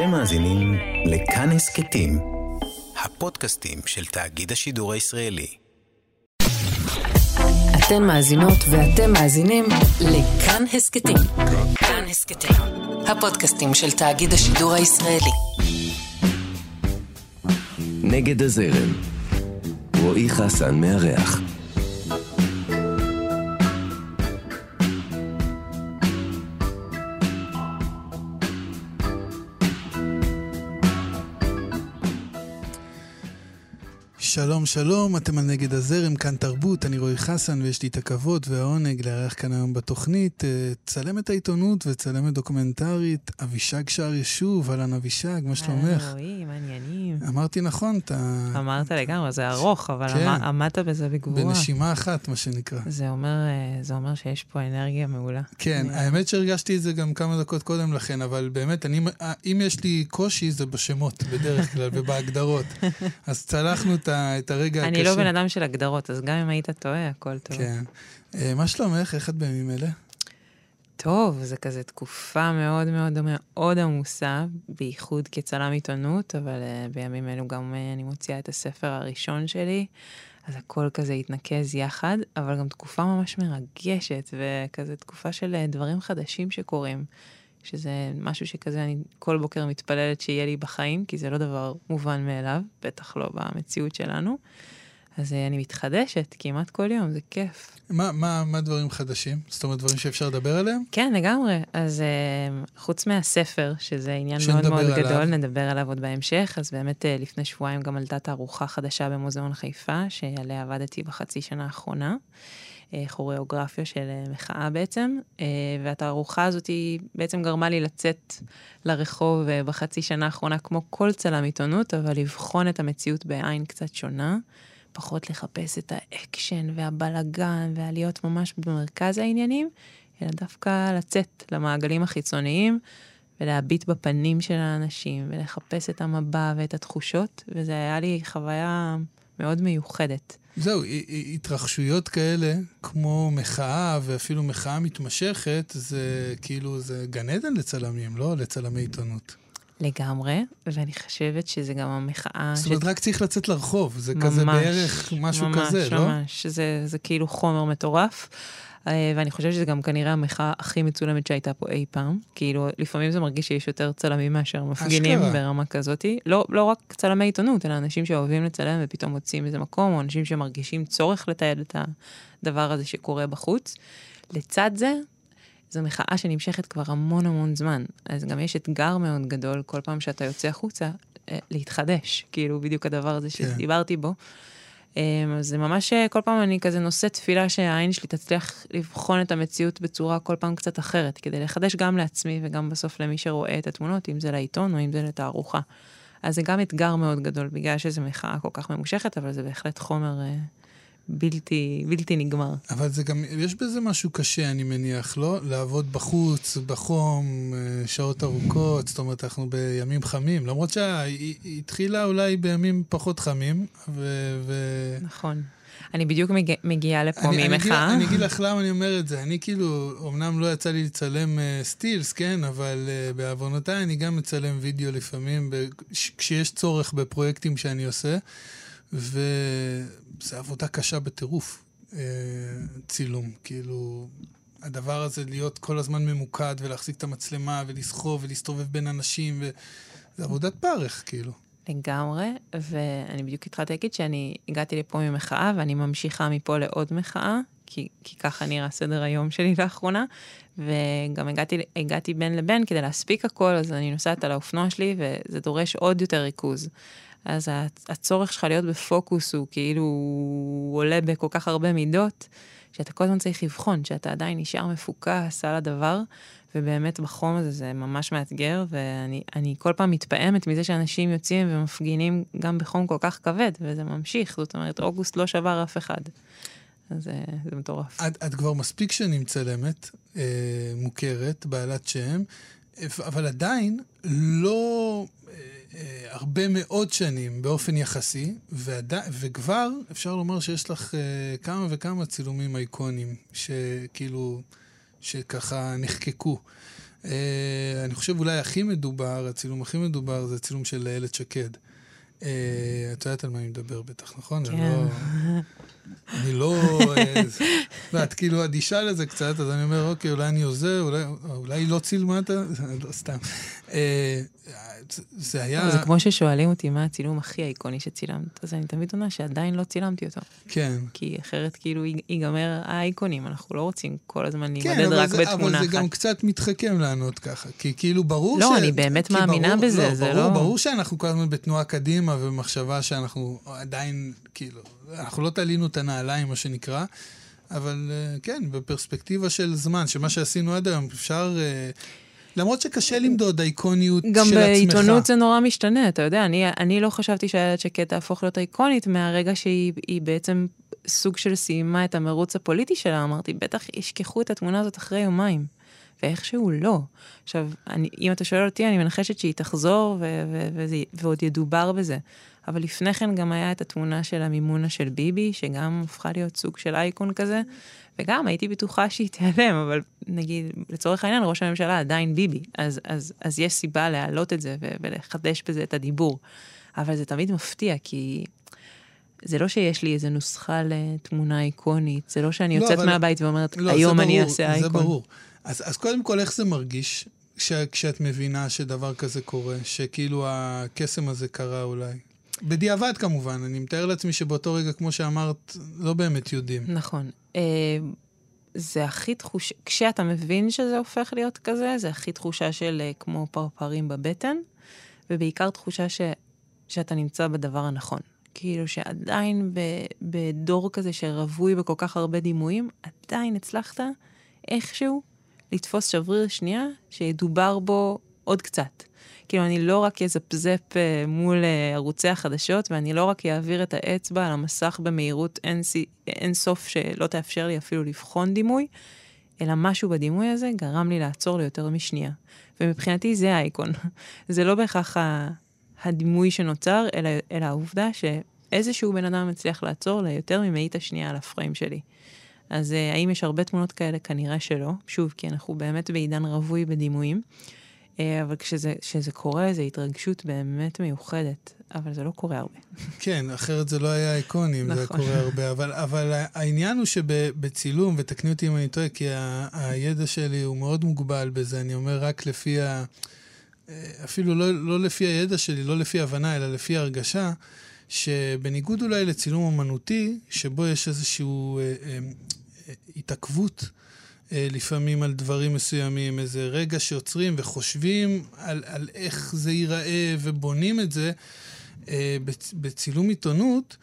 אתם מאזינים לכאן הסקטים, הפודקאסטים של תאגיד השידור הישראלי. אתן מאזינות ואתם מאזינים לכאן הסקטים. כאן הסקטים, הפודקאסטים של תאגיד השידור הישראלי. נגד הזרם, רועי חסן מארח. שלום שלום, אתם על נגד הזרם, כאן תרבות, אני רועי חסן ויש לי את הכבוד והעונג לארח כאן היום בתוכנית צלמת העיתונות וצלמת דוקומנטרית אבישג שאר ישוב. אהלן אבישג, מה שלומך? רועי, מעניינים. אמרתי נכון, אתה... אמרת לגמרי, זה ארוך, אבל כן. עמדת בזה בגבורה. בנשימה אחת, מה שנקרא. זה אומר שיש פה אנרגיה מעולה. כן, האמת שהרגשתי את זה גם כמה דקות קודם לכן, אבל באמת, אם יש לי קושי, זה בשמות בדרך כלל ובהגדרות. אז צלחנו את הרגע הקשה. אני לא בן אדם של הגדרות, אז גם אם היית טועה, הכל טוב. כן. מה שלומך? איך את בימים אלה? טוב, זה כזה תקופה מאוד מאוד מאוד עמוסה, בייחוד כצלם עיתונות, אבל בימים אלו גם אני מוציאה את הספר הראשון שלי, אז הכל כזה התנקז יחד, אבל גם תקופה ממש מרגשת, וכזה תקופה של דברים חדשים שקורים, שזה משהו שכזה אני כל בוקר מתפללת שיהיה לי בחיים, כי זה לא דבר מובן מאליו, בטח לא במציאות שלנו. אז אני מתחדשת כמעט כל יום, זה כיף. מה דברים חדשים? זאת אומרת, דברים שאפשר לדבר עליהם? כן, לגמרי. אז חוץ מהספר, שזה עניין מאוד מאוד גדול, נדבר עליו עוד בהמשך. אז באמת לפני שבועיים גם עלתה תערוכה חדשה במוזיאון חיפה, שעליה עבדתי בחצי שנה האחרונה. כוריאוגרפיה של מחאה בעצם, והתערוכה הזאת היא בעצם גרמה לי לצאת לרחוב בחצי שנה האחרונה, כמו כל צלם עיתונות, אבל לבחון את המציאות בעין קצת שונה, פחות לחפש את האקשן והבלגן, והלהיות ממש במרכז העניינים, אלא דווקא לצאת למעגלים החיצוניים, ולהביט בפנים של האנשים, ולחפש את המבע ואת התחושות, וזה היה לי חוויה מאוד מיוחדת. זהו, התרחשויות כאלה, כמו מחאה, ואפילו מחאה מתמשכת, זה כאילו, זה גן עדן לצלמים, לא לצלמי עיתונות. לגמרי, ואני חושבת שזה גם המחאה... זאת אומרת, רק צריך לצאת לרחוב, זה ממש, כזה בערך משהו ממש, כזה, ממש, לא? ממש, זה כאילו חומר מטורף, ואני חושבת שזה גם כנראה המחאה הכי מצולמת שהייתה פה אי פעם, כאילו לפעמים זה מרגיש שיש יותר צלמים מאשר מפגינים אשכרה. ברמה כזאת, לא רק צלמי עיתונות, אלא אנשים שאוהבים לצלם ופתאום מוצאים איזה מקום, או אנשים שמרגישים צורך לתעד את הדבר הזה שקורה בחוץ. לצד זה, זו מחאה שנמשכת כבר המון המון זמן, אז גם יש אתגר מאוד גדול כל פעם שאתה יוצא החוצה, להתחדש, כאילו בדיוק הדבר הזה שדיברתי בו, אז זה ממש כל פעם אני כזה נושא תפילה שהעין שלי תצליח לבחון את המציאות בצורה כל פעם קצת אחרת, כדי לחדש גם לעצמי וגם בסוף למי שרואה את התמונות, אם זה לעיתון או אם זה לתערוכה. אז זה גם אתגר מאוד גדול, בגלל שזו מחאה כל כך ממושכת, אבל זה בהחלט חומר... בלתי נגמר. אבל זה גם, יש בזה משהו קשה, אני מניח, לא? לעבוד בחוץ, בחום, שעות ארוכות, זאת אומרת, אנחנו בימים חמים, למרות שהתחילה אולי בימים פחות חמים, נכון. אני בדיוק מגיעה לפה ממך. אני אגיד לך למה אני אומר את זה, אני כאילו, אמנם לא יצא לי לצלם סטילס, כן, אבל בעוונותיי אני גם מצלם וידאו לפעמים, כשיש צורך בפרויקטים שאני עושה, וזה עבודה קשה בטירוף, צילום, כאילו הדבר הזה להיות כל הזמן ממוקד ולהחזיק את המצלמה ולסחוב ולהסתובב בין אנשים, זה עבודת פרך כאילו. לגמרי, ואני בדיוק התחלתי להגיד שאני הגעתי לפה ממחאה ואני ממשיכה מפה לעוד מחאה, כי ככה נראה סדר היום שלי לאחרונה, וגם הגעתי בין לבין כדי להספיק הכל, אז אני נוסעת על האופנוע שלי וזה דורש עוד יותר ריכוז. אז הצורך שלך להיות בפוקוס הוא כאילו עולה בכל כך הרבה מידות, שאתה כל הזמן צריך לבחון, שאתה עדיין נשאר מפוקס על הדבר, ובאמת בחום הזה זה ממש מאתגר, ואני כל פעם מתפעמת מזה שאנשים יוצאים ומפגינים גם בחום כל כך כבד, וזה ממשיך, זאת אומרת, אוגוסט לא שבר אף אחד. אז זה מטורף. את כבר מספיק שנמצלמת, מוכרת, בעלת שם, אבל עדיין לא... הרבה מאוד שנים באופן יחסי, וכבר אפשר לומר שיש לך כמה וכמה צילומים אייקונים שכאילו, שככה נחקקו. אני חושב אולי הכי מדובר, הצילום הכי מדובר זה הצילום של אלת שקד. את יודעת על מה אני מדבר בטח, נכון? אני לא... ואת כאילו אדישה לזה קצת, אז אני אומר, אוקיי, אולי אני עוזר, אולי לא צילמה את זה, לא סתם. זה היה... זה כמו ששואלים אותי מה הצילום הכי האיקוני שצילמת, אז אני תמיד עונה שעדיין לא צילמתי אותו. כן. כי אחרת כאילו ייגמר האיקונים, אנחנו לא רוצים כל הזמן להימדד רק בתמונה אחת. כן, אבל זה גם קצת מתחכם לענות ככה, כי כאילו ברור ש... לא, אני באמת מאמינה בזה, זה לא... ברור שאנחנו כל הזמן בתנועה קדימה ומחשבה שאנחנו עדיין כאילו... אנחנו לא תעלינו את הנעליים, מה שנקרא, אבל כן, בפרספקטיבה של זמן, שמה שעשינו עד היום, אפשר... למרות שקשה למדוד האיקוניות של עצמך. גם בעיתונות זה נורא משתנה, אתה יודע, אני לא חשבתי שאלת שקד תהפוך להיות איקונית, מהרגע שהיא בעצם סוג של סיימה את המרוץ הפוליטי שלה, אמרתי, בטח ישכחו את התמונה הזאת אחרי יומיים, ואיכשהו לא. עכשיו, אם אתה שואל אותי, אני מנחשת שהיא תחזור, ועוד ידובר בזה. אבל לפני כן גם היה את התמונה של המימונה של ביבי, שגם הפכה להיות סוג של אייקון כזה, וגם הייתי בטוחה שהיא תיעלם, אבל נגיד, לצורך העניין, ראש הממשלה עדיין ביבי, אז יש סיבה להעלות את זה, ולחדש בזה את הדיבור. אבל זה תמיד מפתיע, כי זה לא שיש לי איזו נוסחה לתמונה איקונית, זה לא שאני יוצאת מהבית ואומרת, היום אני אעשה אייקון. זה ברור. אז קודם כל, איך זה מרגיש, כשאת מבינה שדבר כזה קורה, שכאילו הקסם הזה קרה אולי? בדיעבד כמובן, אני מתאר לעצמי שבאותו רגע, כמו שאמרת, לא באמת יודעים. נכון. זה הכי תחושה, כשאתה מבין שזה הופך להיות כזה, זה הכי תחושה של כמו פרפרים בבטן, ובעיקר תחושה שאתה נמצא בדבר הנכון. כאילו שעדיין בדור כזה שרווי בכל כך הרבה דימויים, עדיין הצלחת איכשהו לתפוס שבריר שנייה, שידובר בו עוד קצת. כאילו אני לא רק אזפזפ מול ערוצי החדשות, ואני לא רק אעביר את האצבע על המסך במהירות אין סוף שלא תאפשר לי אפילו לבחון דימוי, אלא משהו בדימוי הזה גרם לי לעצור ליותר משנייה. ומבחינתי זה האייקון. זה לא בהכרח הדימוי שנוצר, אלא העובדה שאיזשהו בן אדם מצליח לעצור ליותר ממאית השנייה על הפריים שלי. אז האם יש הרבה תמונות כאלה? כנראה שלא. שוב, כי אנחנו באמת בעידן רווי בדימויים, אבל כשזה קורה, זה התרגשות באמת מיוחדת, אבל זה לא קורה הרבה. כן, אחרת זה לא היה איקוני, אם זה קורה הרבה, אבל העניין הוא שבצילום, ותקני אותי אם אני טועה, כי הידע שלי הוא מאוד מוגבל בזה, אני אומר רק לפי, אפילו לא לפי הידע שלי, לא לפי הבנה, אלא לפי הרגשה, שבניגוד אולי לצילום אומנותי, שבו יש איזשהו התעכבות, לפעמים על דברים מסוימים, איזה רגע שיוצרים וחושבים על איך זה ייראה ובונים את זה, בצילום עיתונות,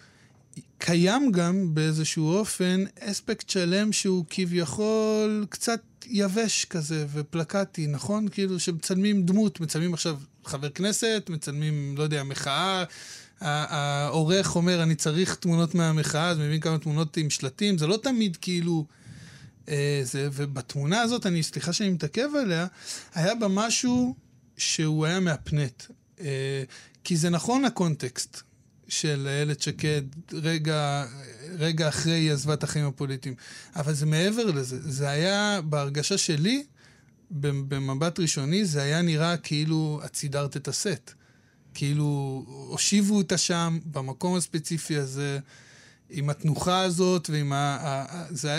קיים גם באיזשהו אופן אספקט שלם שהוא כביכול קצת יבש כזה ופלקטי, נכון? כאילו שמצלמים דמות, מצלמים עכשיו חבר כנסת, מצלמים, לא יודע, מחאה, העורך אומר אני צריך תמונות מהמחאה, אז מבין כמה תמונות עם שלטים, זה לא תמיד כאילו... ובתמונה הזאת, סליחה שאני מתעכב עליה, היה בה משהו שהוא היה מהפנט. כי זה נכון הקונטקסט של אלת שקד, רגע אחרי עזבת החיים הפוליטיים. אבל זה מעבר לזה. זה היה, בהרגשה שלי, במבט ראשוני, זה היה נראה כאילו הצידרת את הסט. כאילו, הושיבו אותה שם, במקום הספציפי הזה, עם התנוחה הזאת, ועם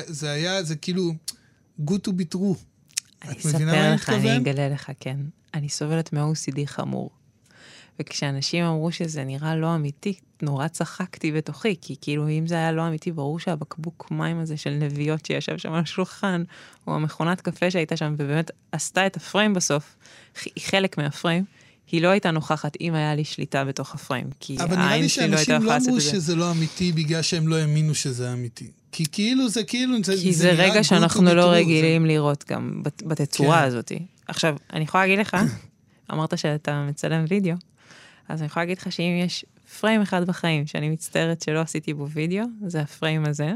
זה היה, זה כאילו, good to be true. אני אספר לך, אני אגלה לך, כן. אני סובלת מ-OCD חמור. וכשאנשים אמרו שזה נראה לא אמיתי, נורא צחקתי בתוכי, כי כאילו אם זה היה לא אמיתי, ברור שהבקבוק מים הזה של נביאות שישב שם על השולחן, או המכונת קפה שהייתה שם, ובאמת עשתה את הפריים בסוף, חלק מהפריים, היא לא הייתה נוכחת אם היה לי שליטה בתוך הפריים, כי העין שלי לא הייתה יכולה לעשות את זה. אבל נראה לי שאנשים לא אמרו שזה לא אמיתי, בגלל שהם לא האמינו שזה אמיתי. כי כאילו זה כאילו... כי זה רגע שאנחנו לא רגילים לראות גם בתצורה הזאת. עכשיו, אני יכולה להגיד לך, אמרת שאתה מצלם וידאו, אז אני יכולה להגיד לך שאם יש פריים אחד בחיים, שאני מצטערת שלא עשיתי בו וידאו, זה הפריים הזה,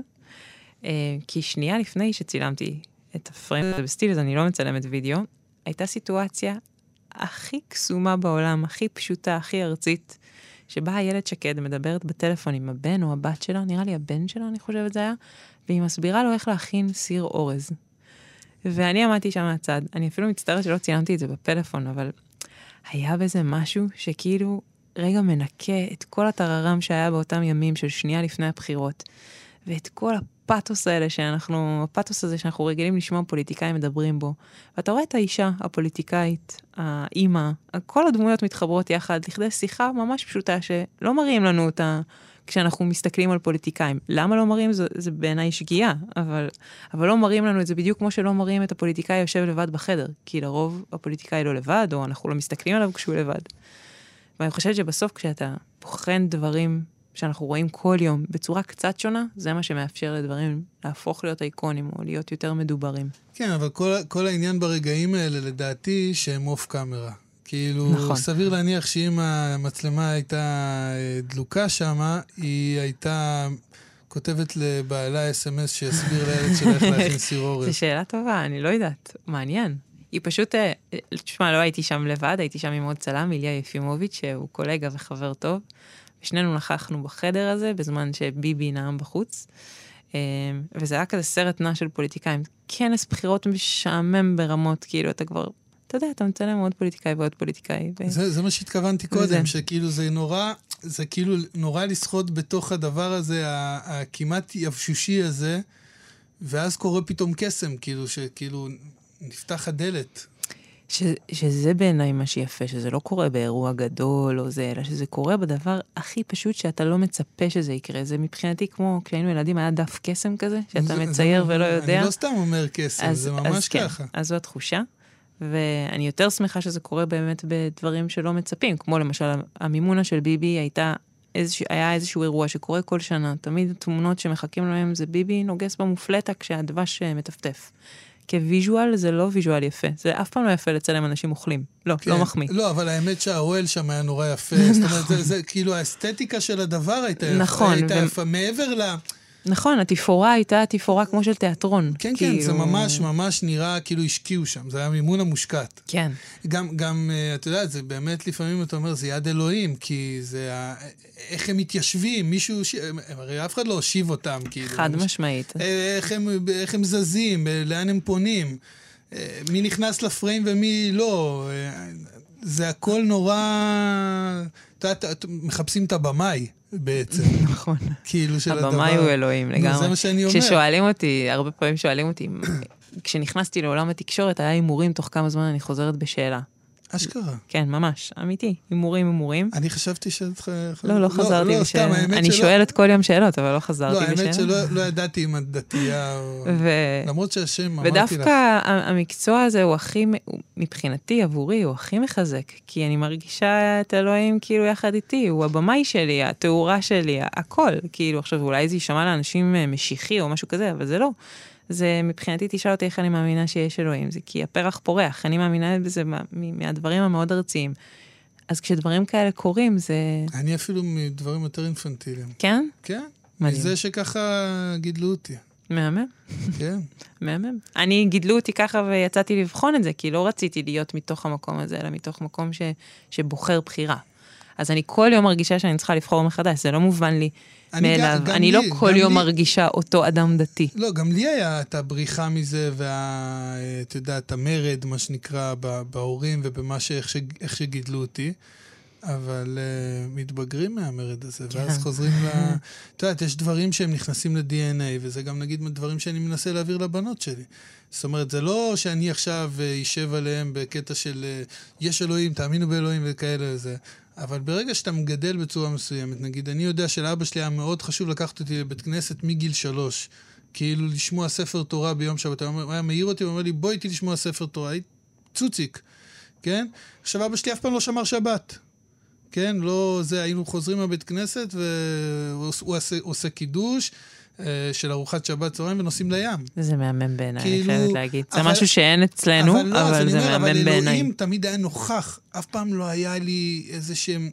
כי שנייה לפני שצילמתי את הפריים הזה בסטיל, אז אני לא מצלמת וידאו, הייתה סיטואציה הכי קסומה בעולם, הכי פשוטה, הכי ארצית, שבה הילד שקד מדברת בטלפון עם הבן או הבת שלה, נראה לי הבן שלה, אני חושבת זה היה, והיא מסבירה לו איך להכין סיר אורז. ואני עמדתי שם מהצד, אני אפילו מצטערת שלא ציימתי את זה בפלאפון, אבל היה בזה משהו שכאילו רגע מנקה את כל הטררם שהיה באותם ימים של שנייה לפני הבחירות, ואת כל הפאטוס הזה שאנחנו רגילים לשמוע פוליטיקאים מדברים בו, ואתה רואה את האישה, הפוליטיקאית, האימא, כל הדמויות מתחברות יחד, לכדי שיחה ממש פשוטה שלא מראים לנו אותה, כשאנחנו מסתכלים על פוליטיקאים. למה לא מראים? זה בעיניי שגיאה, אבל לא מראים לנו את זה בדיוק כמו שלא מראים את הפוליטיקאי יושב לבד בחדר, כי לרוב הפוליטיקאי לא לבד, או אנחנו לא מסתכלים עליו כשהוא לבד. ואני חושבת שבסוף כשאתה בוחן דברים שאנחנו רואים כל יום בצורה קצת שונה, זה מה שמאפשר לדברים להפוך להיות אייקונים, או להיות יותר מדוברים. כן, אבל כל העניין ברגעים האלה, לדעתי, שהם אוף קאמרה. כאילו, סביר להניח שאם המצלמה הייתה דלוקה שמה, היא הייתה כותבת לבעלה אס-אמס שיסביר לילד שלך להכניס סירורת. זו שאלה טובה, אני לא יודעת. מעניין. היא פשוט, תשמע, לא הייתי שם לבד, הייתי שם עם עוד צלם, אליה יפימוביץ', שהוא קולגה וחבר טוב, ושנינו נכחנו בחדר הזה, בזמן שביבי נעם בחוץ, וזה היה כזה סרט נע של פוליטיקאים. כנס בחירות משעמם ברמות, כאילו, אתה כבר... אתה יודע, אתה מצלם עוד פוליטיקאי ועוד פוליטיקאי. זה מה שהתכוונתי קודם, שכאילו זה כאילו נורא לשחות בתוך הדבר הזה, הכמעט יבשושי הזה, ואז קורה פתאום קסם, כאילו, שכאילו נפתח הדלת. שזה בעיניי מה שיפה, שזה לא קורה באירוע גדול או זה, אלא שזה קורה בדבר הכי פשוט שאתה לא מצפה שזה יקרה. זה מבחינתי כמו כשהיינו ילדים, היה דף קסם כזה, שאתה מצייר ולא יודע. אני לא סתם אומר קסם, זה ממש ככה. אז זו התחושה. ואני יותר שמחה שזה קורה באמת בדברים שלא מצפים, כמו למשל המימונה של ביבי היה איזשהו אירוע שקורה כל שנה, תמיד התמונות שמחכים להם זה ביבי נוגס במופלטה כשהדבש מטפטף. כוויז'ואל זה לא ויז'ואל יפה, זה אף פעם לא יפה לצלם אנשים אוכלים, לא, כן, לא מחמיא. לא, אבל האמת שהאוהל שם היה נורא יפה, זאת אומרת, זה כאילו האסתטיקה של הדבר הייתה יפה, נכון, הייתה יפה מעבר לה... נכון, התפאורה הייתה תפאורה כמו של תיאטרון. כן, כן, זה ממש ממש נראה כאילו השקיעו שם, זה היה מימון המושקעת. כן. גם, את יודעת, זה באמת לפעמים אתה אומר, זה יד אלוהים, כי זה, איך הם מתיישבים, מישהו, הרי אף אחד לא הושיב אותם, כאילו. חד משמעית. איך הם זזים, לאן הם פונים, מי נכנס לפריים ומי לא, זה הכל נורא, אתה יודעת, מחפשים את הבמאי. בעצם. נכון. כאילו של הדבר. הבמה הוא אלוהים, לגמרי. זה מה שאני אומר. כששואלים אותי, הרבה פעמים שואלים אותי, כשנכנסתי לעולם התקשורת, היה הימורים תוך כמה זמן אני חוזרת בשאלה. אשכרה. כן, ממש, אמיתי. הימורים. אני חשבתי שאת... לא חזרתי בשאלה. אני שואלת כל יום שאלות, אבל לא חזרתי בשאלה. לא, האמת שלא ידעתי אם את דתייה או... למרות שהשם אמרתי לך. ודווקא המקצוע הזה הוא הכי, מבחינתי, עבורי, הוא הכי מחזק, כי אני מרגישה את אלוהים כאילו יחד איתי, הוא הבמאי שלי, התאורה שלי, הכל. כאילו, עכשיו אולי זה יישמע לאנשים משיחי או משהו כזה, אבל זה לא. זה מבחינתי תשאל אותי איך אני מאמינה שיש אלוהים, זה כי הפרח פורח, אני מאמינה בזה מהדברים המאוד ארציים. אז כשדברים כאלה קורים, זה... אני אפילו מדברים יותר אינפנטיליים. כן? כן. מדהים. מזה שככה גידלו אותי. מהמם. כן. מהמם. אני גידלו אותי ככה ויצאתי לבחון את זה, כי לא רציתי להיות מתוך המקום הזה, אלא מתוך מקום שבוחר בחירה. אז אני כל יום מרגישה שאני צריכה לבחור מחדש, זה לא מובן לי מאליו. אני לא כל יום מרגישה אותו אדם דתי. לא, גם לי היה את הבריחה מזה, ואת יודעת, המרד, מה שנקרא, בהורים, ובמה שאיך שגידלו אותי, אבל מתבגרים מהמרד הזה, ואז חוזרים ל... את יודעת, יש דברים שהם נכנסים ל-DNA, וזה גם נגיד דברים שאני מנסה להעביר לבנות שלי. זאת אומרת, זה לא שאני עכשיו יישב עליהם בקטע של יש אלוהים, תאמינו באלוהים וכאלה וזה. אבל ברגע שאתה מגדל בצורה מסוימת, נגיד, אני יודע שלאבא שלי היה מאוד חשוב לקחת אותי לבית כנסת מגיל 3, כאילו לשמוע ספר תורה ביום שבת, הוא היה מהיר אותי ואומר לי, בואי איתי לשמוע ספר תורה, היית צוציק, כן? עכשיו אבא שלי אף פעם לא שמר שבת, כן? לא זה, היינו חוזרים מהבית כנסת, והוא עושה קידוש, של ארוחת שבת צהריים ונוסעים לים. זה מאמן בעיניי, אני חייבת להגיד. זה משהו שאין אצלנו, אבל זה מאמן בעיניי. אבל אלוהים תמיד היה נוכח, אף פעם לא היה לי איזה שם,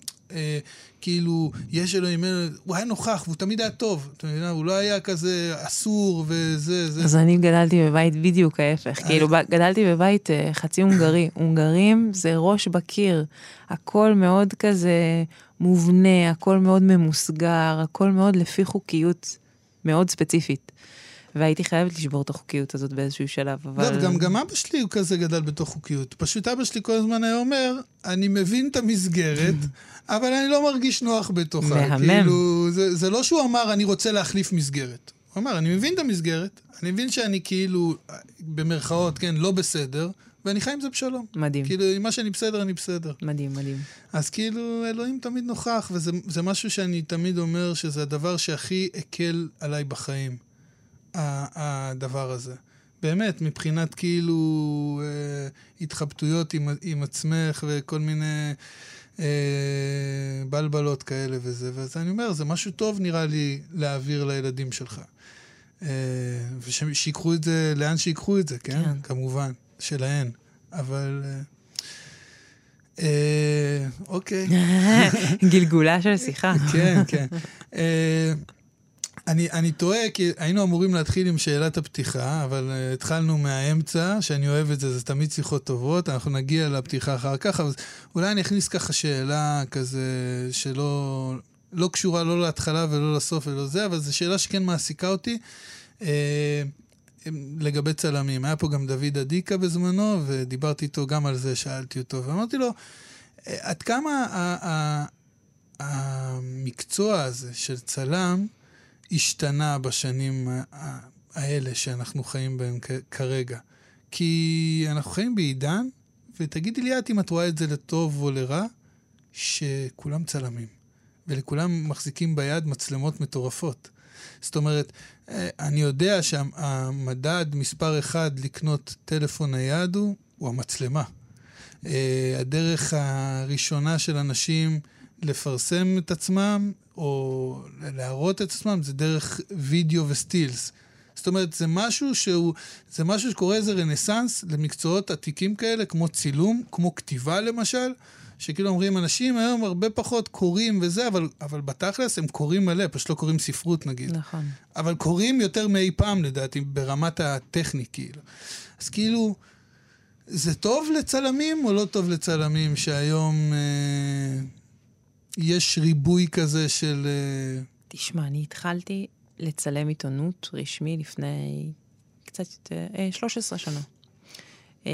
כאילו, יש אלוהים, הוא היה נוכח, והוא תמיד היה טוב, הוא לא היה כזה אסור וזה. אז אני גדלתי בבית בדיוק ההפך, כאילו, גדלתי בבית חצי הונגרי, הונגרים זה ראש בקיר, הכל מאוד כזה מובנה, הכל מאוד ממוסגר, הכל מאוד לפי חוקיות מאוד ספציפית. והייתי חייבת לשבור את החוקיות הזאת באיזשהו שלב, אבל... גם אבא שלי הוא כזה גדל בתוך חוקיות. פשוט אבא שלי כל הזמן היה אומר, אני מבין את המסגרת, אבל אני לא מרגיש נוח בתוכה. מהמם. כאילו, זה לא שהוא אמר, אני רוצה להחליף מסגרת. הוא אמר, אני מבין את המסגרת, אני מבין שאני כאילו, במרכאות, כן, לא בסדר, ואני חי עם זה בשלום. מדהים. כאילו, עם מה שאני בסדר, אני בסדר. מדהים, מדהים. אז כאילו, אלוהים תמיד נוכח, וזה משהו שאני תמיד אומר, שזה הדבר שהכי הקל עליי בחיים, הדבר הזה. באמת, מבחינת כאילו, התחבטויות עם עצמך, וכל מיני בלבלות כאלה וזה, ואז אני אומר, זה משהו טוב נראה לי להעביר לילדים שלך. ושיקחו את זה, לאן שיקחו את זה, כן? כן. כמובן. שלהן, אבל... אוקיי. גלגולה של שיחה. כן, כן. אני טועה, כי היינו אמורים להתחיל עם שאלת הפתיחה, אבל התחלנו מהאמצע, שאני אוהב את זה, זה תמיד שיחות טובות, אנחנו נגיע לפתיחה אחר כך, אבל אולי אני אכניס ככה שאלה כזה, שלא קשורה לא להתחלה ולא לסוף ולא זה, אבל זו שאלה שכן מעסיקה אותי, לגבי צלמים. היה פה גם דוד אדיקה בזמנו, ודיברתי איתו גם על זה, שאלתי אותו, ואמרתי לו, עד כמה המקצוע הזה של צלם השתנה בשנים האלה שאנחנו חיים בהם כרגע? כי אנחנו חיים בעידן, ותגידי לי את אם את רואה את זה לטוב או לרע, שכולם צלמים, ולכולם מחזיקים ביד מצלמות מטורפות. זאת אומרת, אני יודע שהמדד מספר אחד לקנות טלפון נייד הוא המצלמה. הדרך הראשונה של אנשים לפרסם את עצמם, או להראות את עצמם, זה דרך וידאו וסטילס. זאת אומרת, זה משהו שקורא איזה רנסנס למקצועות עתיקים כאלה, כמו צילום, כמו כתיבה למשל, שכאילו אומרים, אנשים היום הרבה פחות קוראים וזה, אבל בתכלס הם קוראים מלא, פשוט לא קוראים ספרות נגיד. נכון. אבל קוראים יותר מאי פעם לדעתי, ברמת הטכנית כאילו. אז כאילו, זה טוב לצלמים או לא טוב לצלמים, שהיום יש ריבוי כזה של... תשמע, אני התחלתי לצלם עיתונות רשמי לפני קצת יותר, 13 שנה.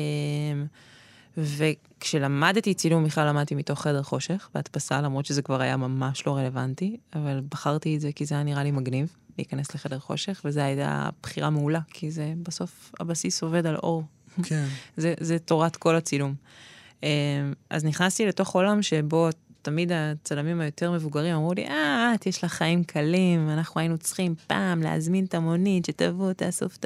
וכשלמדתי צילום, מיכל, למדתי מתוך חדר חושך, והדפסה, למרות שזה כבר היה ממש לא רלוונטי, אבל בחרתי את זה כי זה היה נראה לי מגניב, להיכנס לחדר חושך, וזו הייתה בחירה מעולה, כי זה בסוף, הבסיס עובד על אור. כן. זה תורת כל הצילום. אז נכנסתי לתוך עולם שבו תמיד הצלמים היותר מבוגרים אמרו לי, את יש לך חיים קלים, אנחנו היינו צריכים פעם להזמין את המונית, שתבוא, תאסוף את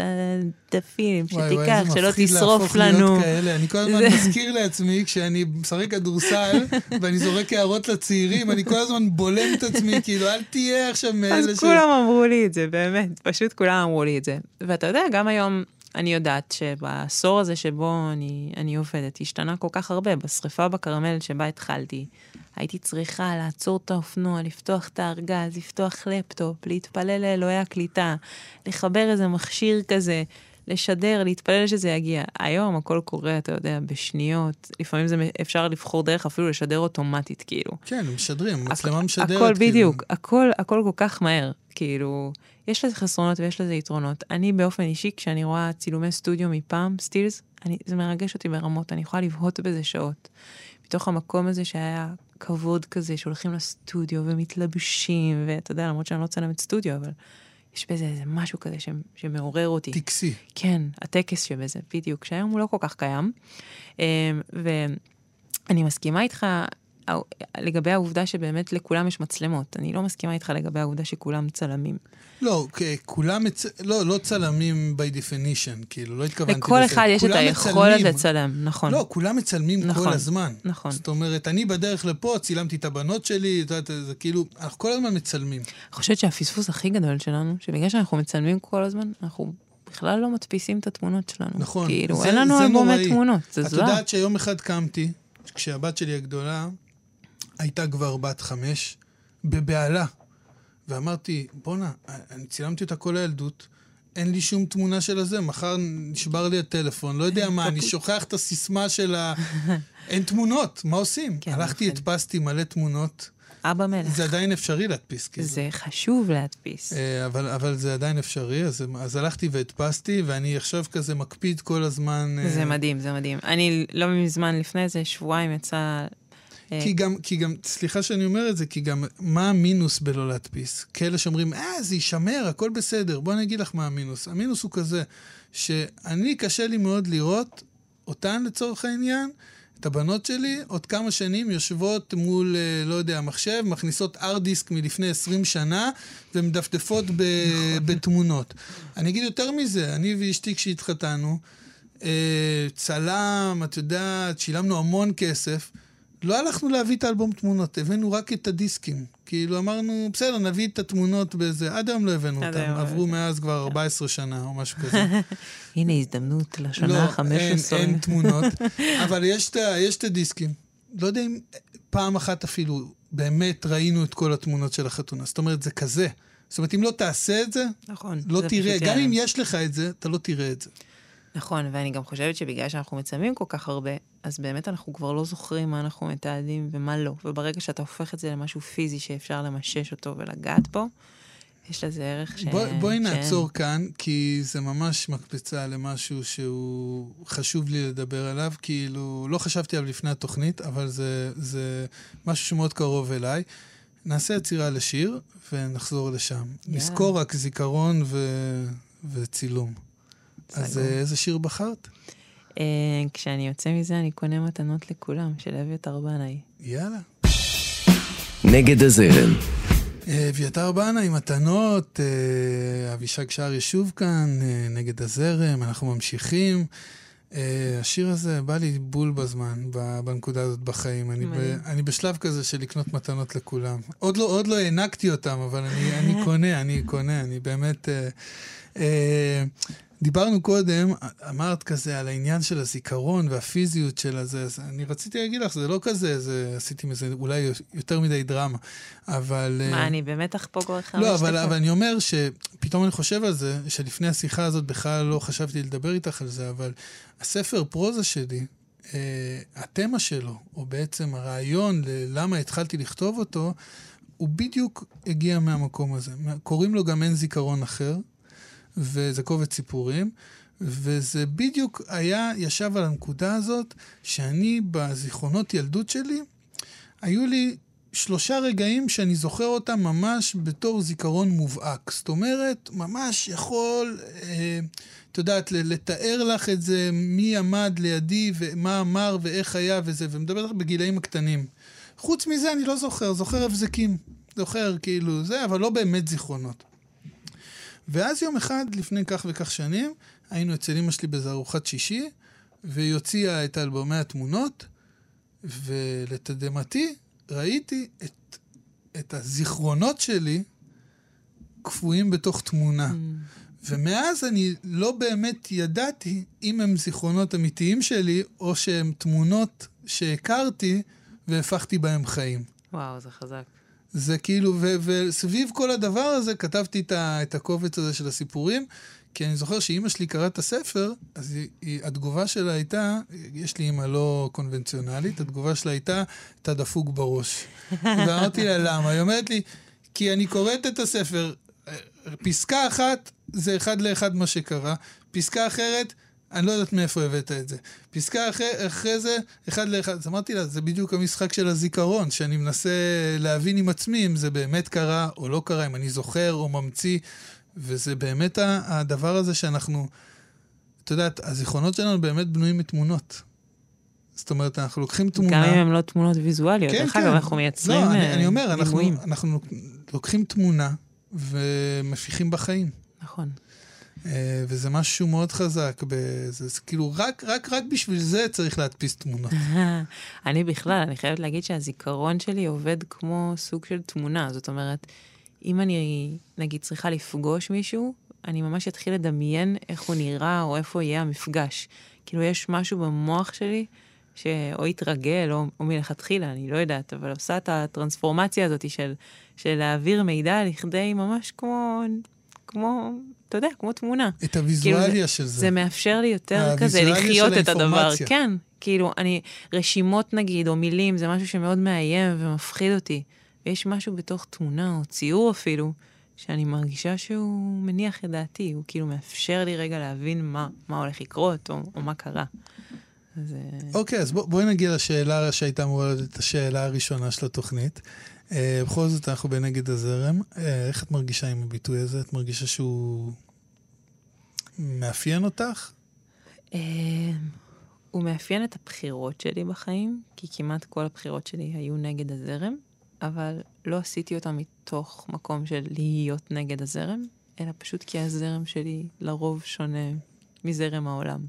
הדפים, שתיקח, שלא תשרוף לנו. אני כל הזמן מזכיר לעצמי, כשאני משחק כדורסל, ואני זורק הערות לצעירים, אני כל הזמן בולם את עצמי, כאילו, אל תהיה עכשיו מאלה... אז כולם אמרו לי את זה, באמת, פשוט כולם אמרו לי את זה. ואתה יודע, גם היום... אני יודעת שבעשור הזה שבו אני עובדת, השתנה כל כך הרבה. בשריפה בקרמל שבה התחלתי, הייתי צריכה לעצור את האופנוע, לפתוח את הארגז, לפתוח לפטופ, להתפלל לאלוהי הקליטה, לחבר איזה מכשיר כזה, לשדר, להתפלל שזה יגיע. היום הכל קורה, אתה יודע, בשניות. לפעמים אפשר לבחור דרך אפילו לשדר אוטומטית, כאילו. כן, משדרים, מצלמה משדרת. הכל בדיוק, הכל כל כך מהר, כאילו... יש לזה חסרונות ויש לזה יתרונות. אני באופן אישי, כשאני רואה צילומי סטודיו מפעם, סטילס, זה מרגש אותי ברמות, אני יכולה לבהות בזה שעות. בתוך המקום הזה שהיה כבוד כזה, שהולכים לסטודיו ומתלבשים, ואתה יודע, למרות שאני לא צלמת סטודיו, אבל יש בזה איזה משהו כזה שמעורר אותי. טקסי. כן, הטקס שבזה, בדיוק, שהיום הוא לא כל כך קיים. ואני מסכימה איתך, לגבי העובדה שבאמת לכולם יש מצלמות. אני לא מסכימה איתך לגבי העובדה שכולם צלמים. לא, כולם, לא צלמים by definition, כאילו, לא התכוונתי. לכל אחד יש את היכולת לצלם, נכון. לא, כולם מצלמים כל הזמן. נכון. זאת אומרת, אני בדרך לפה, צילמתי את הבנות שלי, זה כאילו, אנחנו כל הזמן מצלמים. אני חושבת שהפספוס הכי גדול שלנו, שבגלל שאנחנו מצלמים כל הזמן, אנחנו... בכלל לא מדפיסים את התמונות שלנו. נכון. כאילו, אין לנו אלבום תמונות, זה זו. את יודעת שיום אחד קמתי, כשהבת שלי הגדולה הייתה כבר בת 5, בבעלה. ואמרתי, בונה, אני צילמתי אותה כל הילדות, אין לי שום תמונה של הזה, מחר נשבר לי הטלפון, לא יודע מה, אני שוכח את הסיסמה של אין תמונות, מה עושים? הלכתי, הדפסתי מלא תמונות, אבא מלך. זה עדיין אפשרי להדפיס. כאילו. זה חשוב להדפיס. אבל זה עדיין אפשרי, אז הלכתי והדפסתי, ואני עכשיו כזה מקפיד כל הזמן. זה מדהים, זה מדהים. אני לא מזמן לפני זה, שבועיים יצא... כי גם, סליחה שאני אומר את זה, כי גם מה המינוס בלא להדפיס? כאלה שאומרים, זה יישמר, הכל בסדר, בוא נגיד לך מה המינוס. המינוס הוא כזה, שאני קשה לי מאוד לראות אותן לצורך העניין, את הבנות שלי, עוד כמה שנים יושבות מול, לא יודע, מחשב, מכניסות ארדיסק מלפני 20 שנה, ומדפדפות בתמונות. אני אגיד יותר מזה, אני ואשתי כשהתחתנו, צלם, את יודעת, שילמנו המון כסף, לא הלכנו להביא את האלבום תמונות, הבאנו רק את הדיסקים. כאילו אמרנו, בסדר, נביא את התמונות באיזה, עד היום לא הבאנו אותם, עברו מאז כבר 14 שנה או משהו כזה. הנה הזדמנות לשנה 15. לא, אין תמונות, אבל יש את הדיסקים. לא יודע אם פעם אחת אפילו באמת ראינו את כל התמונות של החתונה, זאת אומרת, זה כזה. זאת אומרת, אם לא תעשה את זה, לא תראה, גם אם יש לך את זה, אתה לא תראה את זה. נכון, ואני גם חושבת שבגלל שאנחנו מצלמים כל כך הרבה, אז באמת אנחנו כבר לא זוכרים מה אנחנו מתעדים ומה לא. וברגע שאתה הופך את זה למשהו פיזי שאפשר למשש אותו ולגעת בו, יש לזה ערך ש... בואי נעצור כאן, כי זה ממש מקפצה למשהו שהוא חשוב לי לדבר עליו, כאילו לא חשבתי עליו לפני התוכנית, אבל זה משהו שמאוד קרוב אליי. נעשה יצירה לשיר ונחזור לשם. נזכור רק זיכרון וצילום. אז איזה שיר בחרת? כשאני יוצא מזה, אני קונה מתנות לכולם, של אביתר בנאי. יאללה. נגד הזרם. אביתר בנאי, מתנות, אבישג שאר ישוב כאן, נגד הזרם, אנחנו ממשיכים. השיר הזה בא לי בול בזמן, בנקודה הזאת בחיים. אני בשלב כזה של לקנות מתנות לכולם. עוד לא הענקתי אותם, אבל אני קונה, אני באמת... דיברנו קודם, אמרת כזה על העניין של הזיכרון והפיזיות של הזה, אני רציתי להגיד לך, זה לא כזה, עשיתי מזה אולי יותר מדי דרמה, אבל... מה, אני באמת אחפוג לך? לא, אבל אני אומר שפתאום אני חושב על זה, שלפני השיחה הזאת בכלל לא חשבתי לדבר איתך על זה, אבל הספר פרוזה שלי, התמה שלו, או בעצם הרעיון ללמה התחלתי לכתוב אותו, הוא בדיוק הגיע מהמקום הזה. קוראים לו גם אין זיכרון אחר, וזה קובץ סיפורים, וזה בדיוק היה, ישב על הנקודה הזאת, שאני בזיכרונות ילדות שלי, היו לי 3 רגעים שאני זוכר אותם ממש בתור זיכרון מובהק. זאת אומרת, ממש יכול, את יודעת, לתאר לך את זה, מי עמד לידי, ומה אמר, ואיך היה וזה, ומדבר לך בגילאים הקטנים. חוץ מזה אני לא זוכר הבזקים, זוכר כאילו זה, אבל לא באמת זיכרונות. ואז יום אחד, לפני כך וכך שנים, היינו אצל אמא שלי בזה ארוחת שישי, והיא הוציאה את אלבומי התמונות, ולתדהמתי ראיתי את הזיכרונות שלי קפואים בתוך תמונה. ומאז אני לא באמת ידעתי אם הם זיכרונות אמיתיים שלי, או שהם תמונות שהכרתי והפכתי בהם חיים. וואו, זה חזק. זה כאילו, וסביב כל הדבר הזה כתבתי את הקובץ הזה של הסיפורים, כי אני זוכר שאמא שלי קראת את הספר, אז התגובה שלה הייתה, יש לי אמא לא קונבנציונלית, התגובה שלה הייתה, אתה דפוק בראש. ואמרתי לה, למה? היא אומרת לי, כי אני קוראת את הספר, פסקה אחת, זה 1:1 מה שקרה, פסקה אחרת, אני לא יודעת מאיפה הבאת את זה. פסקה אחרי זה, 1:1. אז אמרתי לה, זה בדיוק המשחק של הזיכרון, שאני מנסה להבין עם עצמי אם זה באמת קרה או לא קרה, אם אני זוכר או ממציא, וזה באמת הדבר הזה שאנחנו, את יודעת, הזיכרונות שלנו באמת בנויים מתמונות. זאת אומרת, אנחנו לוקחים תמונה... גם אם הן לא תמונות ויזואליות, אחר כך אנחנו מייצרים... לא, אני אומר, אנחנו לוקחים תמונה ומפיחים בחיים. נכון. וזה משהו מאוד חזק, זה כאילו רק בשביל זה צריך להדפיס תמונות. אני בכלל, אני חייבת להגיד שהזיכרון שלי עובד כמו סוג של תמונה, זאת אומרת, אם אני נגיד צריכה לפגוש מישהו, אני ממש אתחיל לדמיין איך הוא נראה או איפה יהיה המפגש. כאילו יש משהו במוח שלי שאו יתרגל או מלכתחילה, אני לא יודעת, אבל עושה את הטרנספורמציה הזאת של להעביר מידע לכדי ממש כמו אתה יודע, כמו תמונה. את הוויזואליה של זה. זה מאפשר לי יותר כזה לחיות את הדבר. כן, כאילו, רשימות נגיד, או מילים, זה משהו שמאוד מאיים ומפחיד אותי. יש משהו בתוך תמונה או ציור אפילו, שאני מרגישה שהוא מניח את דעתי, הוא כאילו מאפשר לי רגע להבין מה הולך לקרות או מה קרה. אוקיי, אז בואי נגיע לשאלה שהייתה מורדת, השאלה הראשונה של התוכנית. בכל זאת אנחנו בנגד הזרם. איך את מרגישה עם הביטוי הזה? את מרגישה שהוא מאפיין אותך? הוא מאפיין את הבחירות שלי בחיים, כי כמעט כל הבחירות שלי היו נגד הזרם, אבל לא עשיתי אותם מתוך מקום של להיות נגד הזרם, אלא פשוט כי הזרם שלי לרוב שונה מזרם העולם.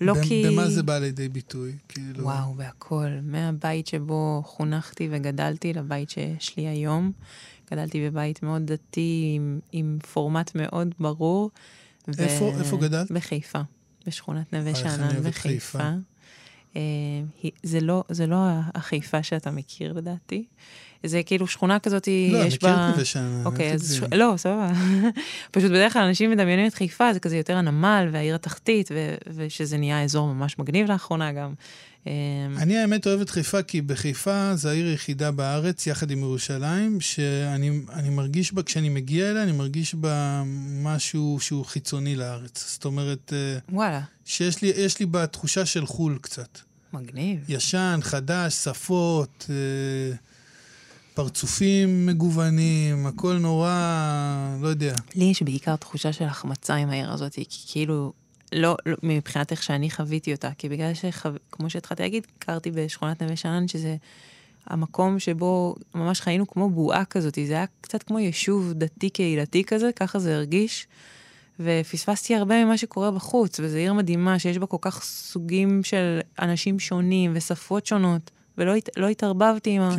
לא כי... במה זה בא לידי ביטוי? כאילו... וואו, בהכל. מהבית שבו חונכתי וגדלתי לבית שיש לי היום. גדלתי בבית מאוד דתי, עם פורמט מאוד ברור. איפה גדלת? בחיפה. בשכונת נווה שאנן בחיפה. זה לא החיפה שאתה מכיר לדעתי. זה כאילו שכונה כזאת יש בה... לא, מכיר כזה שם. אוקיי, אז... לא, סבבה. פשוט בדרך כלל אנשים מדמיינים את חיפה, זה כזה יותר הנמל והעיר התחתית, ושזה נהיה אזור ממש מגניב לאחרונה גם. אני האמת אוהבת חיפה, כי בחיפה זה העיר היחידה בארץ, יחד עם ירושלים, שאני מרגיש בה, כשאני מגיע אליה, אני מרגיש בה משהו שהוא חיצוני לארץ. זאת אומרת... וואלה. שיש לי בה תחושה של חול קצת. מגניב. ישן, חדש, שפות... פרצופים מגוונים, הכל נורא, לא יודע. לי יש בעיקר תחושה של החמצה עם העיר הזאת, כי כאילו, לא מבחינת איך שאני חוויתי אותה, כי בגלל שכמו שהתחלתי להגיד, קרתי בשכונת נווה שאנן, שזה המקום שבו ממש חיינו כמו בועה כזאת, זה היה קצת כמו יישוב דתי קהילתי כזה, ככה זה הרגיש, ופספסתי הרבה ממה שקורה בחוץ, וזו עיר מדהימה שיש בה כל כך סוגים של אנשים שונים ושפות שונות, ולא התערבבתי עם המהות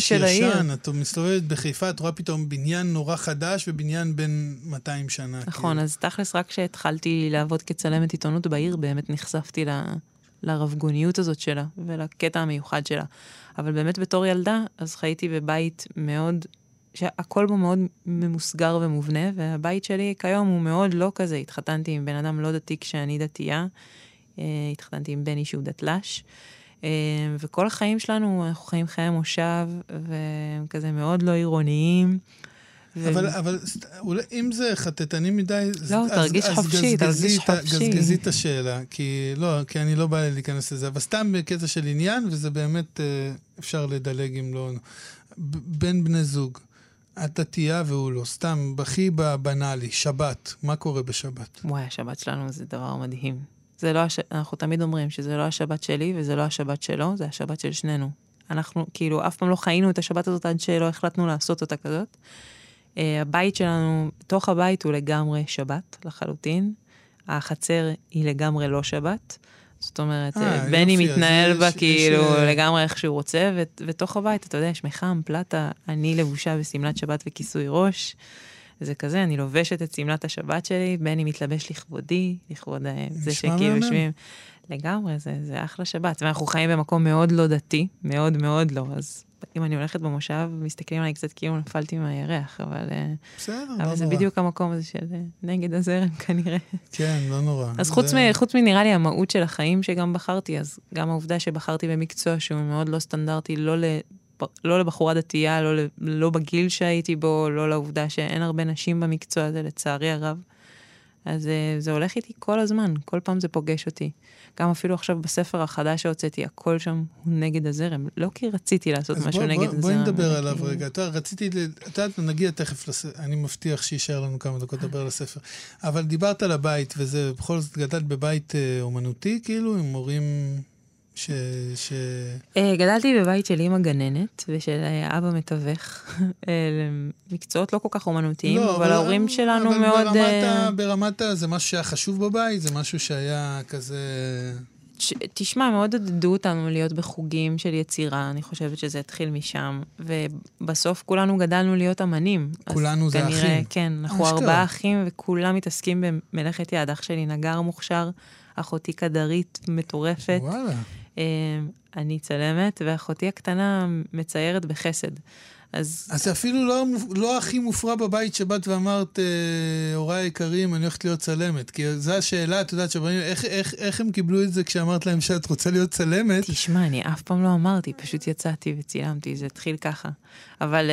של העיר. כאילו חדש, ישן, את מסתובבת בחיפה, את רואה פתאום בניין נורא חדש, ובניין בין 200 שנה. נכון, אז תכלס רק כשהתחלתי לעבוד כצלמת עיתונות בעיר, באמת נחשפתי לרבגוניות הזאת שלה, ולקטע המיוחד שלה. אבל באמת בתור ילדה, אז חייתי בבית מאוד, שהכל בו מאוד ממוסגר ומובנה, והבית שלי כיום הוא מאוד לא כזה. התחתנתי עם בן אדם לא דתי כשאני דתייה, התחתנתי עם בני שהוא דתל"ש, וכל החיים שלנו, אנחנו חיים חיי מושב, וכזה מאוד לא עירוניים. אבל אולי אם זה חטטני מדי, לא, תרגיש חופשי, תרגיש חופשי. גזגזי את השאלה, כי אני לא בא לי להיכנס לזה, אבל סתם בקטע של עניין, וזה באמת אפשר לדלג אם לא... בין בני זוג, אתה תהיה והוא לא, סתם, בכי בבנאלי, שבת, מה קורה בשבת? וואי, השבת שלנו זה דבר מדהים. אנחנו תמיד אומרים שזה לא השבת שלי וזה לא השבת שלו, זה השבת של שנינו. אנחנו כאילו אף פעם לא חיינו את השבת הזאת עד שלא החלטנו לעשות אותה כזאת. הבית שלנו, תוך הבית הוא לגמרי שבת לחלוטין. החצר היא לגמרי לא שבת. זאת אומרת, בני מתנהל בה כאילו לגמרי איך שהוא רוצה, ותוך הבית, אתה יודע, יש מחם, פלטה, אני לבושה בסמלת שבת וכיסוי ראש. זה כזה, אני לובשת את סמלת השבת שלי, בני מתלבש לכבודי, לכבוד זה שכאילו יושבים. לגמרי, זה אחלה שבת. ואנחנו חיים במקום מאוד לא דתי, מאוד מאוד לא. אז אם אני הולכת במושב, מסתכלים עליי קצת כאילו נפלתי מהירח, אבל זה בדיוק המקום הזה של נגד הזרם כנראה. כן, לא נורא. אז חוץ מנראה לי המהות של החיים שגם בחרתי, אז גם העובדה שבחרתי במקצוע שהוא מאוד לא סטנדרטי, לא לבחורה דתייה, לא בגיל שהייתי בו, לא לעובדה שאין הרבה נשים במקצוע הזה, לצערי הרב. אז זה הולך איתי כל הזמן, כל פעם זה פוגש אותי. גם אפילו עכשיו בספר החדש שהוצאתי, הכל שם הוא נגד הזרם. לא כי רציתי לעשות משהו נגד הזרם. בואי נדבר עליו רגע. אתה נגיע תכף לספר, אני מבטיח שישאר לנו כמה דקות לדבר על הספר. אבל דיברת על הבית, וזה בכל זאת גדלת בבית אומנותי, כאילו, עם מורים... גדלתי בבית שלי עם הגננת ושל אבא מתווך מקצועות לא כל כך אומנותיים, אבל ההורים שלנו מאוד ברמת זה משהו שהיה חשוב בבית, זה משהו שהיה כזה תשמע, מאוד עודדו אותנו להיות בחוגים של יצירה, אני חושבת שזה התחיל משם, ובסוף כולנו גדלנו להיות אמנים. כולנו זה אחים. כן, אנחנו 4 אחים וכולם מתעסקים במלאכת יד. אח שלי נגר מוכשר, אחותי קדרית מטורפת. וואלה. אני צלמת, ואחותי הקטנה מציירת בחסד. אז אפילו לא הכי מופרע בבית שבאת ואמרת, הוריי היקרים, אני הולכת להיות צלמת. כי זו השאלה, את יודעת, שברים, איך הם קיבלו את זה כשאמרת להם שאת רוצה להיות צלמת? תשמע, אני אף פעם לא אמרתי, פשוט יצאתי וצילמתי, זה התחיל ככה. אבל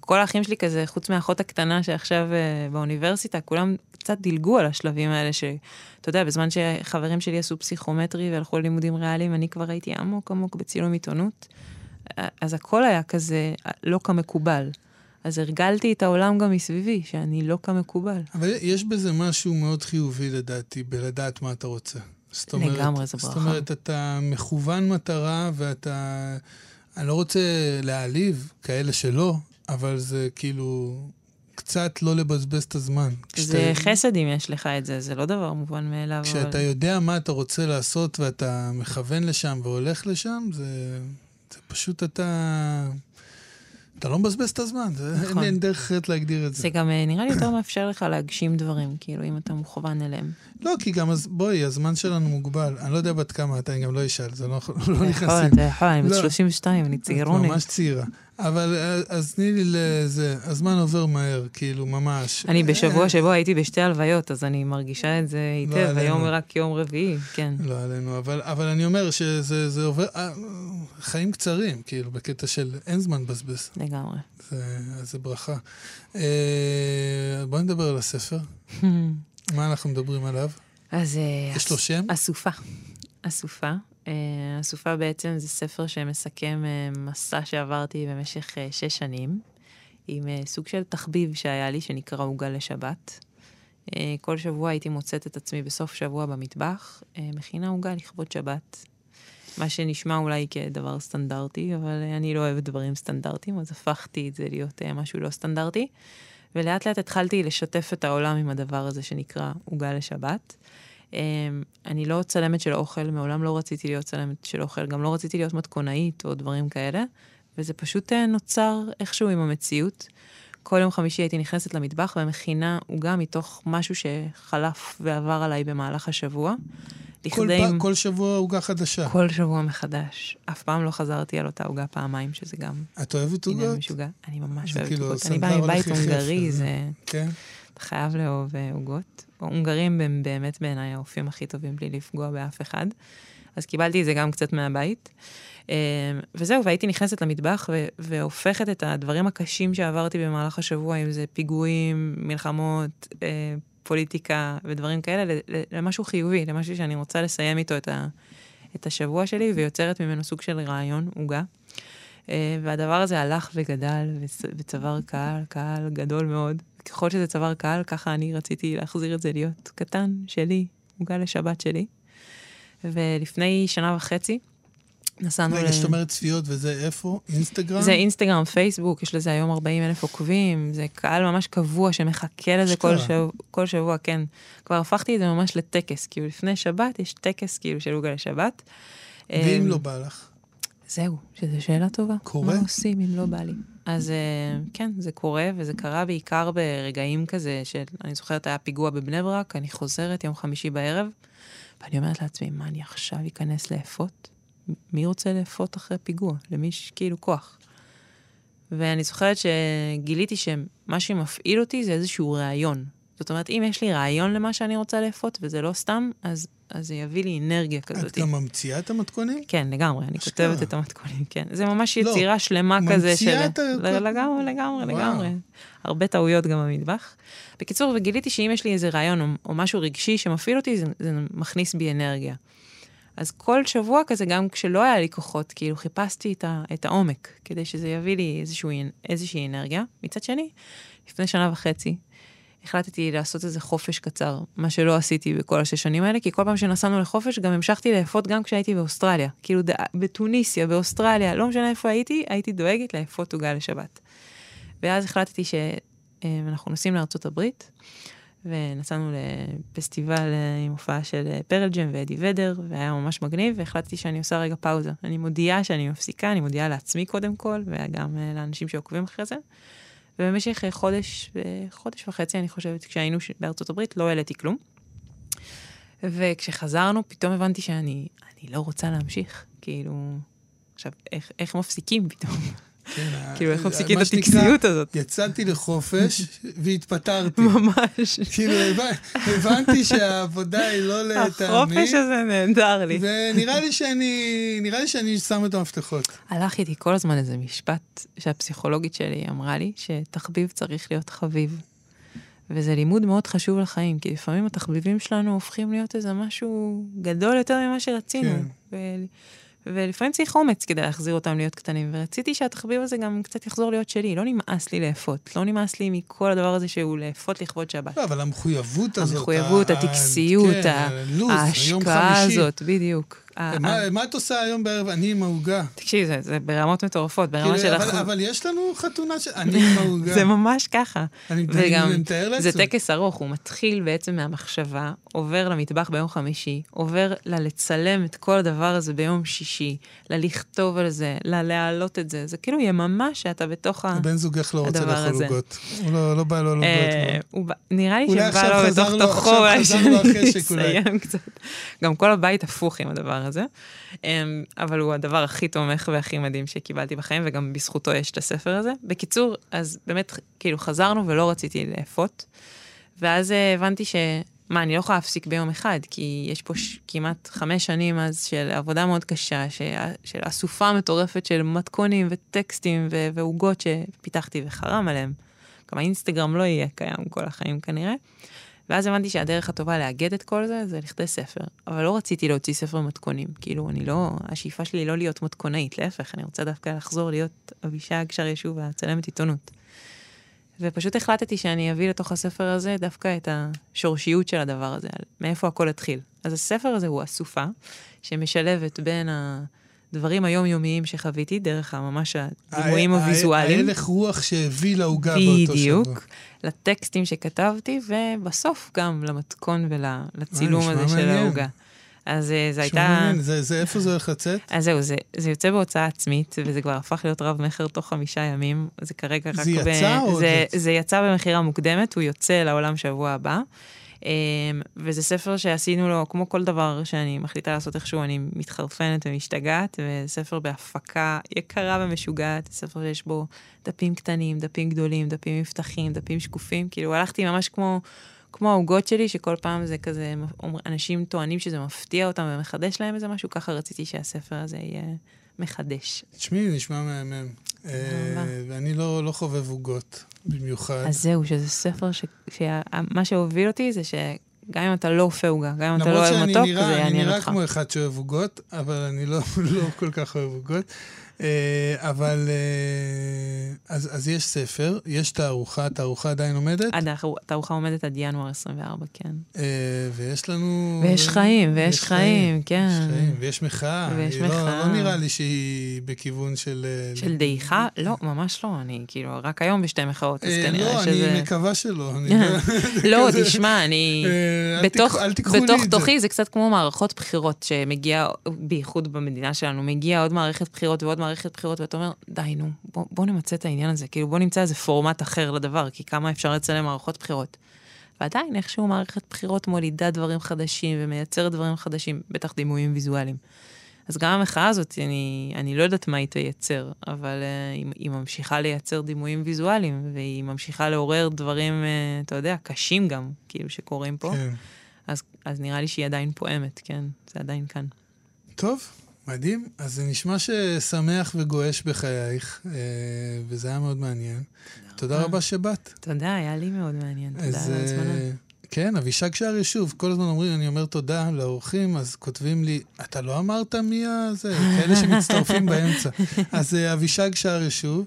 כל האחים שלי כזה, חוץ מהאחות הקטנה שעכשיו באוניברסיטה, כולם קצת דילגו על השלבים האלה ש... אתה יודע, בזמן שחברים שלי עשו פסיכומטרי והלכו ללימודים ריאליים, אני כבר הייתי עמוק עמוק בצילום עיתונות. אז הכל היה כזה לא כמקובל. אז הרגלתי את העולם גם מסביבי, שאני לא כמקובל. אבל יש בזה משהו מאוד חיובי לדעתי, בלדעת מה אתה רוצה. לגמרי, זה ברכה. זאת אומרת, אתה מכוון מטרה, ואתה... אני לא רוצה להעליב כאלה שלא, אבל זה כאילו... קצת לא לבזבז את הזמן. זה חסד אם יש לך את זה, זה לא דבר מובן מאליו. כשאתה יודע מה אתה רוצה לעשות, ואתה מכוון לשם והולך לשם, זה פשוט אתה לא מבזבז את הזמן, אין דרך אחרת להגדיר את זה. זה גם נראה לי יותר מאפשר לך להגשים דברים, כאילו אם אתה מוכוון אליהם. לא, כי גם, בואי, הזמן שלנו מוגבל. אני לא יודע בת כמה, אתה גם לא ישאל, זה לא נכנסים. אתה יכול, אני בת 32, אני צעירונית. אני ממש צעירה. אבל אז תני לי לזה, הזמן עובר מהר, כאילו, ממש. אני בשבוע שבו הייתי בשתי הלוויות, אז אני מרגישה את זה היטב, היום רק יום רביעי, כן. לא עלינו, אבל אני אומר שזה עובר, חיים קצרים, כאילו, בקטע של אין זמן בזבז. לגמרי. אז זה ברכה. בואי נדבר על הספר. מה אנחנו מדברים עליו? אז... יש לו שם? אסופה. אסופה. הסופה בעצם זה ספר שמסכם מסע שעברתי במשך 6 שנים, עם סוג של תחביב שהיה לי שנקרא עוגה לשבת. כל שבוע הייתי מוצאת את עצמי בסוף שבוע במטבח, מכינה עוגה לכבוד שבת. מה שנשמע אולי כדבר סטנדרטי, אבל אני לא אוהבת דברים סטנדרטיים, אז הפכתי את זה להיות משהו לא סטנדרטי. ולאט לאט התחלתי לשתף את העולם עם הדבר הזה שנקרא עוגה לשבת. אני לא צלמת של אוכל, מעולם לא רציתי להיות צלמת של אוכל, גם לא רציתי להיות מתכונאית או דברים כאלה, וזה פשוט נוצר איכשהו עם המציאות. כל יום חמישי הייתי נכנסת למטבח ומכינה עוגה מתוך משהו שחלף ועבר עליי במהלך השבוע. כל שבוע עוגה חדשה. כל שבוע מחדש. אף פעם לא חזרתי על אותה עוגה פעמיים, שזה גם... את אוהבת עוגות? אני ממש אוהבת עוגות. אני באה מבית הונגרי, זה... חייב לאהוב עוגות. הונגרים הם באמת בעיניי האופים הכי טובים בלי לפגוע באף אחד. אז קיבלתי את זה גם קצת מהבית. וזהו, והייתי נכנסת למטבח והופכת את הדברים הקשים שעברתי במהלך השבוע, אם זה פיגועים, מלחמות, פוליטיקה ודברים כאלה, למשהו חיובי, למשהו שאני רוצה לסיים איתו את השבוע שלי, ויוצרת ממנו סוג של רעיון, עוגה. והדבר הזה הלך וגדל וצבר קהל, קהל גדול מאוד. ככל שזה צבר קהל, ככה אני רציתי להחזיר את זה להיות קטן שלי, עוגה לשבת שלי. ולפני 1.5 שנה, נסענו... זאת אומרת צפיות, וזה איפה? אינסטגרם? זה אינסטגרם, פייסבוק, יש לזה היום 40,000 עוקבים, זה קהל ממש קבוע שמחכה לזה כל שבוע, כן. כבר הפכתי את זה ממש לטקס, כאילו לפני שבת יש טקס כאילו של עוגה לשבת. ואם לא בא לך? זהו, שזו שאלה טובה. קורה? מה עושים אם לא בא לי? אז כן, זה קורה, וזה קרה בעיקר ברגעים כזה, שאני זוכרת היה פיגוע בבני ברק, אני חוזרת יום חמישי בערב, ואני אומרת לעצמי, מה אני עכשיו אכנס לאפות? מי רוצה לאפות אחרי פיגוע? למי שכאילו כוח. ואני זוכרת שגיליתי שמה שמפעיל אותי זה איזשהו רעיון. זאת אומרת, אם יש לי רעיון למה שאני רוצה לאפות, וזה לא סתם, אז זה יביא לי אנרגיה כזאת. את גם ממציאה את המתכונים? כן, לגמרי, אני כותבת את המתכונים, כן. זה ממש יצירה שלמה כזה של... לגמרי, לגמרי, לגמרי. הרבה טעויות גם במטבח. בקיצור, וגיליתי שאם יש לי איזה רעיון או משהו רגשי שמפעיל אותי, זה מכניס בי אנרגיה. אז כל שבוע כזה, גם כשלא היה לי כוחות, כאילו חיפשתי את העומק, כדי שזה יביא לי איזושהי אנרגיה. מצד שני, לפני 1.5 שנה, החלטתי לעשות איזה חופש קצר, מה שלא עשיתי בכל 6 שנים האלה, כי כל פעם שנסענו לחופש, גם המשכתי לאפות גם כשהייתי באוסטרליה. כאילו בתוניסיה, באוסטרליה, לא משנה איפה הייתי דואגת לאפות עוגה לשבת. ואז החלטתי שאנחנו נוסעים לארצות הברית, ונסענו לפסטיבל עם הופעה של פרל ג'ם ואדי ודר, והיה ממש מגניב, והחלטתי שאני עושה רגע פאוזה. אני מודיעה שאני מפסיקה, אני מודיעה לעצמי קודם כל, וגם לאנשים שעוקבים אחרי זה. ובמשך חודש וחצי, אני חושבת, כשהיינו בארצות הברית, לא העליתי כלום. וכשחזרנו, פתאום הבנתי שאני לא רוצה להמשיך. כאילו, עכשיו, איך מפסיקים פתאום? כאילו, איך מפסיקים את הטקסיות הזאת? יצאתי לחופש והתפטרתי. ממש. כאילו, הבנתי שהעבודה היא לא לטעמי. החופש הזה נהדר לי. ונראה לי שאני שם את המפתחות. הלך איתי כל הזמן איזה משפט שהפסיכולוגית שלי אמרה לי, שתחביב צריך להיות חביב. וזה לימוד מאוד חשוב לחיים, כי לפעמים התחביבים שלנו הופכים להיות איזה משהו גדול יותר ממה שרצינו. ולפעמים צריך אומץ כדי להחזיר אותם להיות קטנים, ורציתי שהתחביב הזה גם קצת יחזור להיות שלי, לא נמאס לי לאפות, לא נמאס לי מכל הדבר הזה שהוא לאפות לכבוד שבת. אבל המחויבות הזאת, המחויבות, הטקסיות, ההשקעה הזאת, בדיוק. מה את עושה היום בערב? אני עם ההוגה. תקשיב, זה ברמות מטורפות, ברמה שלך. אבל יש לנו חתונה שאני עם ההוגה. זה ממש ככה. וגם זה טקס ארוך, הוא מתחיל בעצם מהמחשבה, עובר למטבח ביום חמישי, עובר לצלם את כל הדבר הזה ביום שישי, לכתוב על זה, להעלות את זה, זה כאילו יממה שאתה בתוך הדבר הזה. הבן זוגך לא רוצה לאכול עוגות. הוא לא בא לו עוגות. נראה לי שבא לו לתוך תוכו, אולי שנסיים קצת. גם כל הבית הפוך עם הדבר הזה. אבל הוא הדבר הכי תומך והכי מדהים שקיבלתי בחיים, וגם בזכותו יש את הספר הזה. בקיצור, אז באמת כאילו חזרנו ולא רציתי לאפות, ואז הבנתי אני לא יכולה להפסיק ביום אחד, כי יש פה כמעט 5 שנים אז של עבודה מאוד קשה, של אסופה מטורפת של מתכונים וטקסטים והוגות שפיתחתי וחרם עליהם. גם האינסטגרם לא יהיה קיים כל החיים כנראה. ואז הבנתי שהדרך הטובה להגד את כל זה, זה לכדי ספר. אבל לא רציתי להוציא ספר מתכונים. כאילו, השאיפה שלי היא לא להיות מתכונאית, להפך, אני רוצה דווקא לחזור להיות אבישג שאר ישוב, הצלמת עיתונות. ופשוט החלטתי שאני אביא לתוך הספר הזה דווקא את השורשיות של הדבר הזה, מאיפה הכל התחיל. אז הספר הזה הוא אסופה, שמשלבת בין הדברים היומיומיים שחוויתי, דרך ממש הדימויים הוויזואליים. ההלך רוח שהביא להוגה באותו שבוע. בדיוק, לטקסטים שכתבתי, ובסוף גם למתכון ולצילום הזה של ההוגה. אז זה הייתה... זה איפה זה הולך לצאת? אז זהו, זה יוצא בהוצאה עצמית, וזה כבר הפך להיות רב מחר תוך 5 ימים, זה כרגע רק... זה יצא או... זה יצא במחירה מוקדמת, הוא יוצא לעולם שבוע הבא, וזה ספר שעשינו לו, כמו כל דבר שאני מחליטה לעשות איכשהו, אני מתחרפנת ומשתגעת, וספר בהפקה יקרה ומשוגעת, ספר שיש בו דפים קטנים, דפים גדולים, דפים מפתחים, דפים שקופים, כאילו הלכתי ממש כמו ההוגות שלי, שכל פעם זה כזה, אנשים טוענים שזה מפתיע אותם ומחדש להם איזה משהו, ככה רציתי שהספר הזה יהיה מחדש. תשמעי, נשמע מהמם. ואני לא חובב הוגות במיוחד. אז זהו, שזה ספר שמה שהוביל אותי זה שגם אם אתה לא אופה הוגה, גם אם אתה לא אוהב מתוק, זה יעניין אותך. אני נראה כמו אחד שאוהב הוגות, אבל אני לא כל כך אוהב הוגות. אבל אז יש ספר, יש תערוכה עדיין עומדת? התערוכה עומדת עד ינואר 24, כן. ויש לנו... ויש חיים, כן. ויש מחאה. לא נראה לי שהיא בכיוון של... של דעיכה? לא, ממש לא. אני כאילו רק היום בשתי מחאות, אז כנראה שזה... לא, אני מקווה שלא. לא, תשמע, אני... אל תיקחו לי את זה. בתוך תוכי זה קצת כמו מערכות בחירות שמגיעה, בייחוד במדינה שלנו, מגיעה עוד מערכת בחירות ועוד מערכת בחירות, ואתה אומר, די, נו, בוא נמצא את העניין הזה, כאילו בוא נמצא איזה פורמט אחר לדבר, כי כמה אפשר לצלם מערכות בחירות. ועדיין איכשהו מערכת בחירות מולידה דברים חדשים, ומייצרת דברים חדשים, בטח דימויים ויזואליים. אז גם המחאה הזאת, אני לא יודעת מה היא תייצר, אבל היא ממשיכה לייצר דימויים ויזואליים, והיא ממשיכה לעורר דברים, אתה יודע, קשים גם, כאילו שקורים פה. כן. אז נראה לי שהיא עדיין פועמת, כן? זה עדיין כאן. טוב. מדהים, אז זה נשמע ששמח וגואש בחייך, וזה היה מאוד מעניין. תודה רבה שבאת. תודה, היה לי מאוד מעניין, תודה על הזמנה. כן, אבישג שאר ישוב, כל הזמן אומרים, אני אומר תודה לאורחים, אז כותבים לי, אתה לא אמרת מי הזה? כאלה שמצטרפים באמצע. אז אבישג שאר ישוב,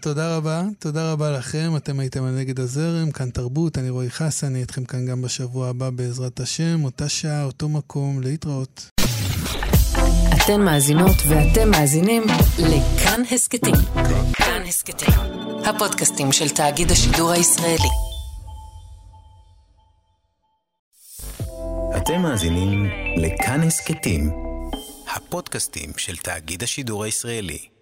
תודה רבה, תודה רבה לכם, אתם הייתם על נגד הזרם, כאן תרבות, אני רועי חסן, אני אתכם כאן גם בשבוע הבא בעזרת השם, אותה שעה, אותו מקום, להתראות. אתן מאזינות ואתם מאזינים לכאן הסקטים. כאן הסקטים, הפודקאסטים של תאגיד השידור הישראלי. אתם מאזינים לכאן הסקטים, הפודקאסטים של תאגיד השידור הישראלי.